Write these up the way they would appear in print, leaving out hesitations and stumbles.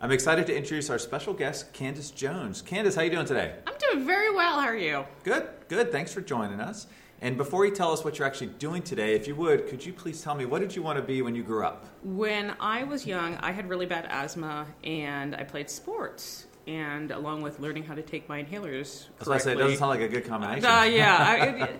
I'm excited to introduce our special guest, Candace Jones. Candace, how are you doing today? I'm doing very well. How are you? Good. Thanks for joining us. And before you tell us what you're actually doing today, if you would, could you please tell me, what did you want to be when you grew up? When I was young, I had really bad asthma, and I played sports, and along with learning how to take my inhalers correctly. That's why I say it doesn't sound like a good combination. Yeah.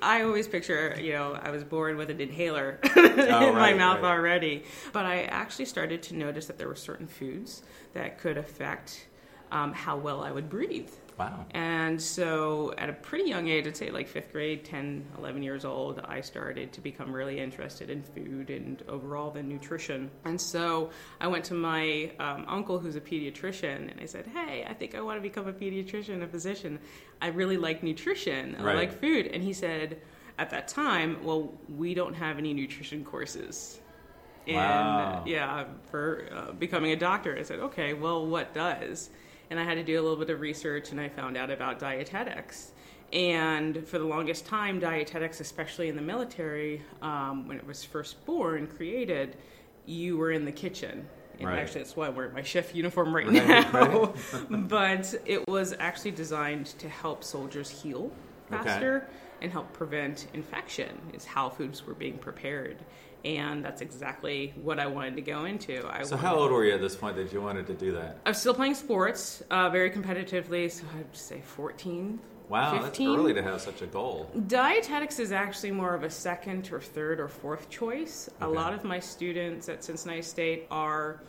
I always picture, I was born with an inhaler in my mouth already. But I actually started to notice that there were certain foods that could affect how well I would breathe. Wow. And so at a pretty young age, I'd say like 5th grade, 10, 11 years old, I started to become really interested in food and overall the nutrition. And so I went to my uncle, who's a pediatrician, and I said, hey, I think I want to become a pediatrician, a physician. I really like nutrition. I like food. And he said, at that time, well, we don't have any nutrition courses. Wow. And for becoming a doctor. I said, okay, well, what does? And I had to do a little bit of research, and I found out about dietetics. And for the longest time, dietetics, especially in the military, when it was first born, created, you were in the kitchen. And actually, that's why I'm wearing my chef uniform right now. Right. But it was actually designed to help soldiers heal faster and help prevent infection, is how foods were being prepared. And that's exactly what I wanted to go into. So how old were you at this point that you wanted to do that? I was still playing sports very competitively, so I'd say 14, 15. That's early to have such a goal. Dietetics is actually more of a second or third or fourth choice. Okay. A lot of my students at Cincinnati State are,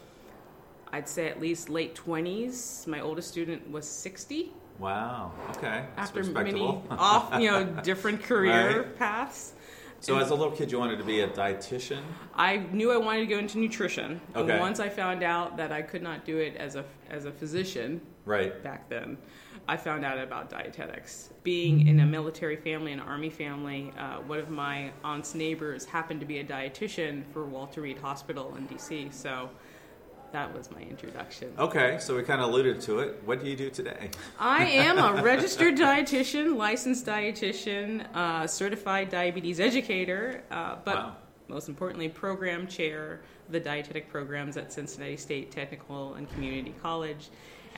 I'd say, at least late 20s. My oldest student was 60. Wow, okay. That's after respectable. Many different career paths. So as a little kid, you wanted to be a dietitian? I knew I wanted to go into nutrition. Okay. And once I found out that I could not do it as a physician back then, I found out about dietetics. Being in a military family, an Army family, one of my aunt's neighbors happened to be a dietitian for Walter Reed Hospital in D.C., so that was my introduction. Okay, so we kind of alluded to it. What do you do today? I am a registered dietitian, licensed dietitian, certified diabetes educator, but most importantly, program chair of the dietetic programs at Cincinnati State Technical and Community College.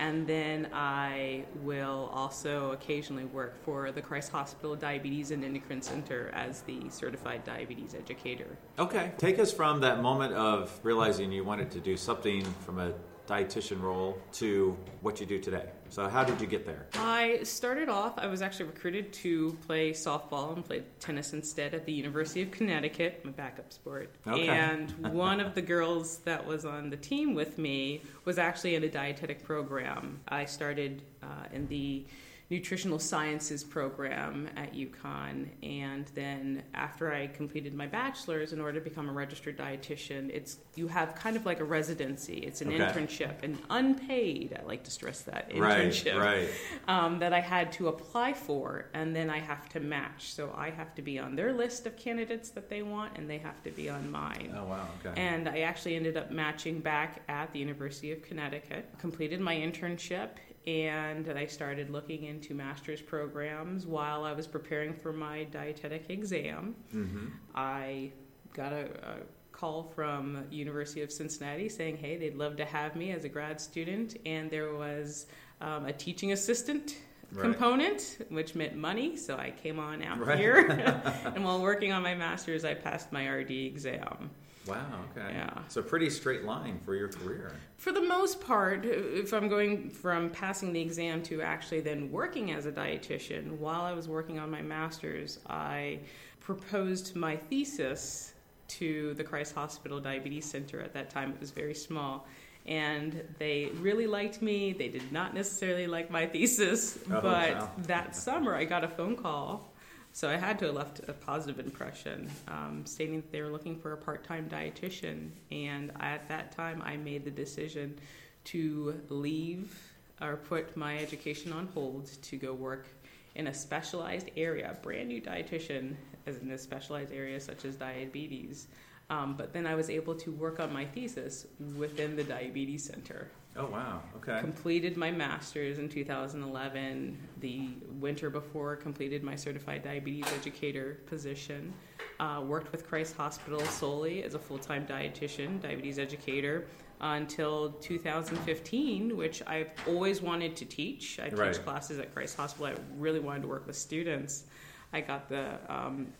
And then I will also occasionally work for the Christ Hospital Diabetes and Endocrine Center as the certified diabetes educator. Okay. Take us from that moment of realizing you wanted to do something from a dietitian role to what you do today. So how did you get there? I started off, I was actually recruited to play softball and played tennis instead at the University of Connecticut, my backup sport. Okay. And one of the girls that was on the team with me was actually in a dietetic program. I started in the nutritional sciences program at UConn, and then after I completed my bachelor's, in order to become a registered dietitian, you have kind of like a residency. It's an internship, an unpaid, I like to stress that, internship that I had to apply for, and then I have to match. So I have to be on their list of candidates that they want, and they have to be on mine. Oh, wow, okay. And I actually ended up matching back at the University of Connecticut, completed my internship, and I started looking into master's programs while I was preparing for my dietetic exam. Mm-hmm. I got a call from University of Cincinnati saying, hey, they'd love to have me as a grad student. And there was a teaching assistant component, which meant money. So I came on out here. And while working on my master's, I passed my RD exam. Wow, okay. Yeah. So pretty straight line for your career. For the most part, if I'm going from passing the exam to actually then working as a dietitian, while I was working on my master's, I proposed my thesis to the Christ Hospital Diabetes Center. At that time, it was very small. And they really liked me. They did not necessarily like my thesis. That summer, I got a phone call. So I had to have left a positive impression, stating that they were looking for a part-time dietitian. And at that time, I made the decision to leave or put my education on hold to go work in a specialized area, a brand new dietitian as in a specialized area such as diabetes. But then I was able to work on my thesis within the diabetes center. Oh, wow. Okay. Completed my master's in 2011. The winter before, completed my certified diabetes educator position. Worked with Christ Hospital solely as a full-time dietitian, diabetes educator, until 2015, which I've always wanted to teach. I teach classes at Christ Hospital. I really wanted to work with students. I got the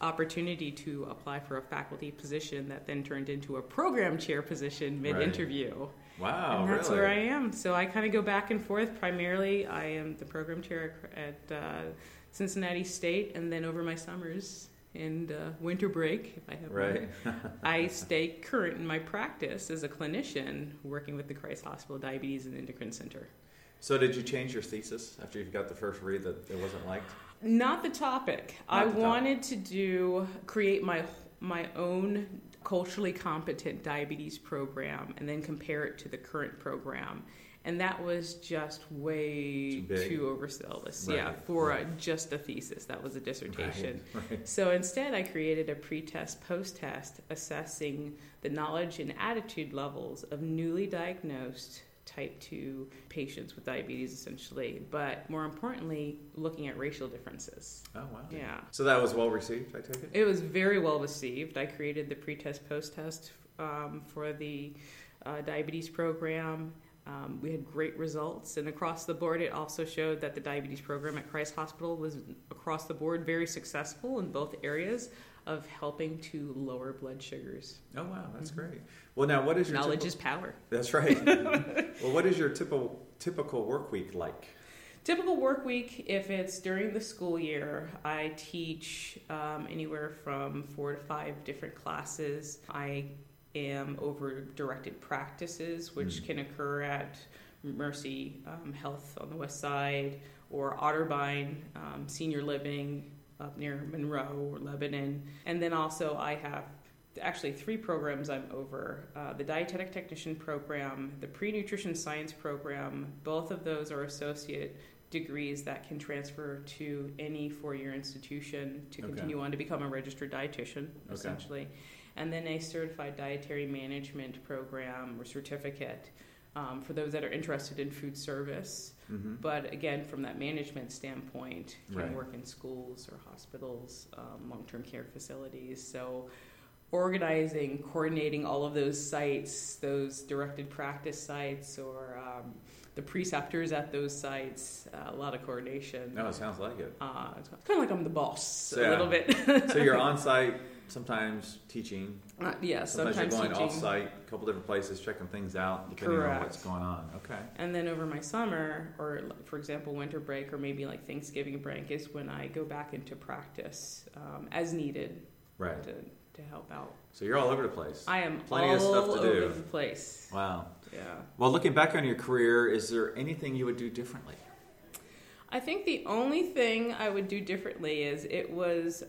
opportunity to apply for a faculty position that then turned into a program chair position mid-interview. Right. Wow, and that's really where I am. So I kind of go back and forth. Primarily, I am the program chair at Cincinnati State, and then over my summers and winter break, if I have one, I stay current in my practice as a clinician working with the Christ Hospital Diabetes and Endocrine Center. So did you change your thesis after you got the first read that it wasn't liked? Not the topic. I wanted to create my own culturally competent diabetes program and then compare it to the current program. And that was just way too overzealous. Right. Yeah, for just a thesis. That was a dissertation. Right. So instead, I created a pre-test, post-test assessing the knowledge and attitude levels of newly diagnosed type 2 patients with diabetes, essentially, but more importantly, looking at racial differences. Oh, wow. Yeah. So that was well received, I take it? It was very well received. I created the pre-test, post-test for the diabetes program. We had great results, and across the board, it also showed that the diabetes program at Christ Hospital was, across the board, very successful in both areas of helping to lower blood sugars. Oh, wow, that's great. Well, now, what is your knowledge is power? That's right. Well, what is your typical work week like? Typical work week, if it's during the school year, I teach anywhere from 4 to 5 different classes. I am over directed practices, which can occur at Mercy Health on the west side, or Otterbein Senior Living up near Monroe or Lebanon. And then also I have actually 3 programs I'm over. The dietetic technician program, the pre-nutrition science program, both of those are associate degrees that can transfer to any four-year institution to continue on to become a registered dietitian, essentially. And then a certified dietary management program or certificate for those that are interested in food service. But again, from that management standpoint, can work in schools or hospitals, long-term care facilities. So organizing, coordinating all of those sites, those directed practice sites, or the preceptors at those sites, a lot of coordination. No, it sounds like it. It's kind of like I'm the boss a little bit. So you're on site. Sometimes teaching. Sometimes you're going off-site, a couple different places, checking things out, depending on what's going on. Okay. And then over my summer, or for example, winter break, or maybe like Thanksgiving break, is when I go back into practice as needed. Right. To help out. So you're all over the place. I am Plenty of stuff to do. The place. Wow. Yeah. Well, looking back on your career, is there anything you would do differently? I think the only thing I would do differently is it was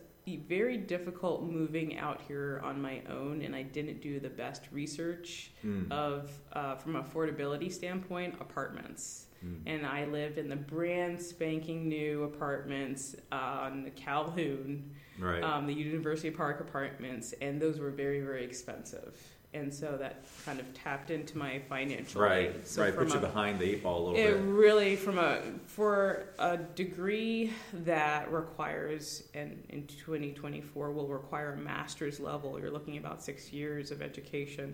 very difficult moving out here on my own, and I didn't do the best research of from affordability standpoint apartments, and I lived in the brand spanking new apartments on Calhoun, the University Park apartments, and those were very, very expensive. And so that kind of tapped into my financial aid. So puts you behind the eight ball a little bit. It really, for a degree that requires, and in 2024 will require a master's level, you're looking about 6 years of education.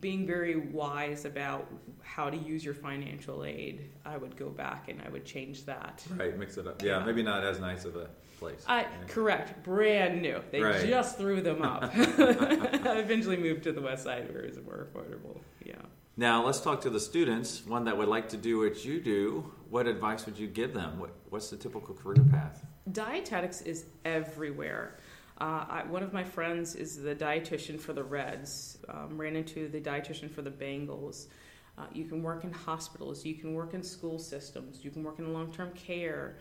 Being very wise about how to use your financial aid, I would go back and I would change that. Right, mix it up. Yeah, maybe not as nice of a place. Correct, brand new. They just threw them up. I eventually moved to the west side where it was more affordable. Yeah. Now let's talk to the students, one that would like to do what you do. What advice would you give them? What's the typical career path? Dietetics is everywhere. One of my friends is the dietitian for the Reds, ran into the dietitian for the Bengals. You can work in hospitals. You can work in school systems. You can work in long-term care.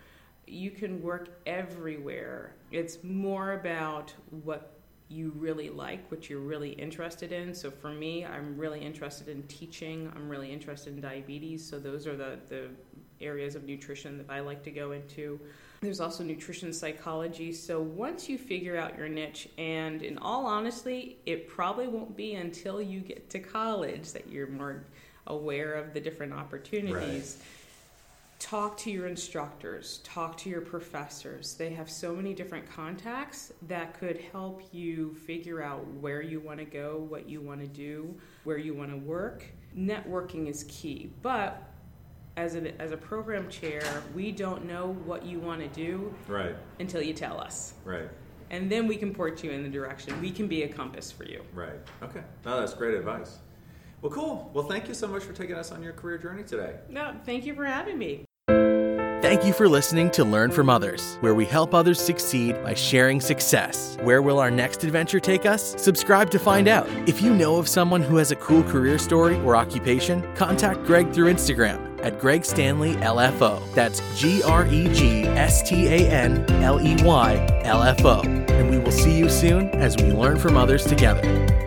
You can work everywhere. It's more about what you really like, what you're really interested in. So for me, I'm really interested in teaching. I'm really interested in diabetes. So those are the areas of nutrition that I like to go into. There's also nutrition psychology. So once you figure out your niche, and in all honesty, it probably won't be until you get to college that you're more aware of the different opportunities. Right. Talk to your instructors, talk to your professors. They have so many different contacts that could help you figure out where you want to go, what you want to do, where you want to work. Networking is key, but as a program chair, we don't know what you want to do right until you tell us. Right. And then we can point you in the direction. We can be a compass for you. Right. Okay. No, that's great advice. Well, cool. Well, thank you so much for taking us on your career journey today. No, thank you for having me. Thank you for listening to Learn From Others, where we help others succeed by sharing success. Where will our next adventure take us? Subscribe to find out. If you know of someone who has a cool career story or occupation, contact Greg through Instagram at Greg Stanley LFO. That's GregStanleyLFO. And we will see you soon as we learn from others together.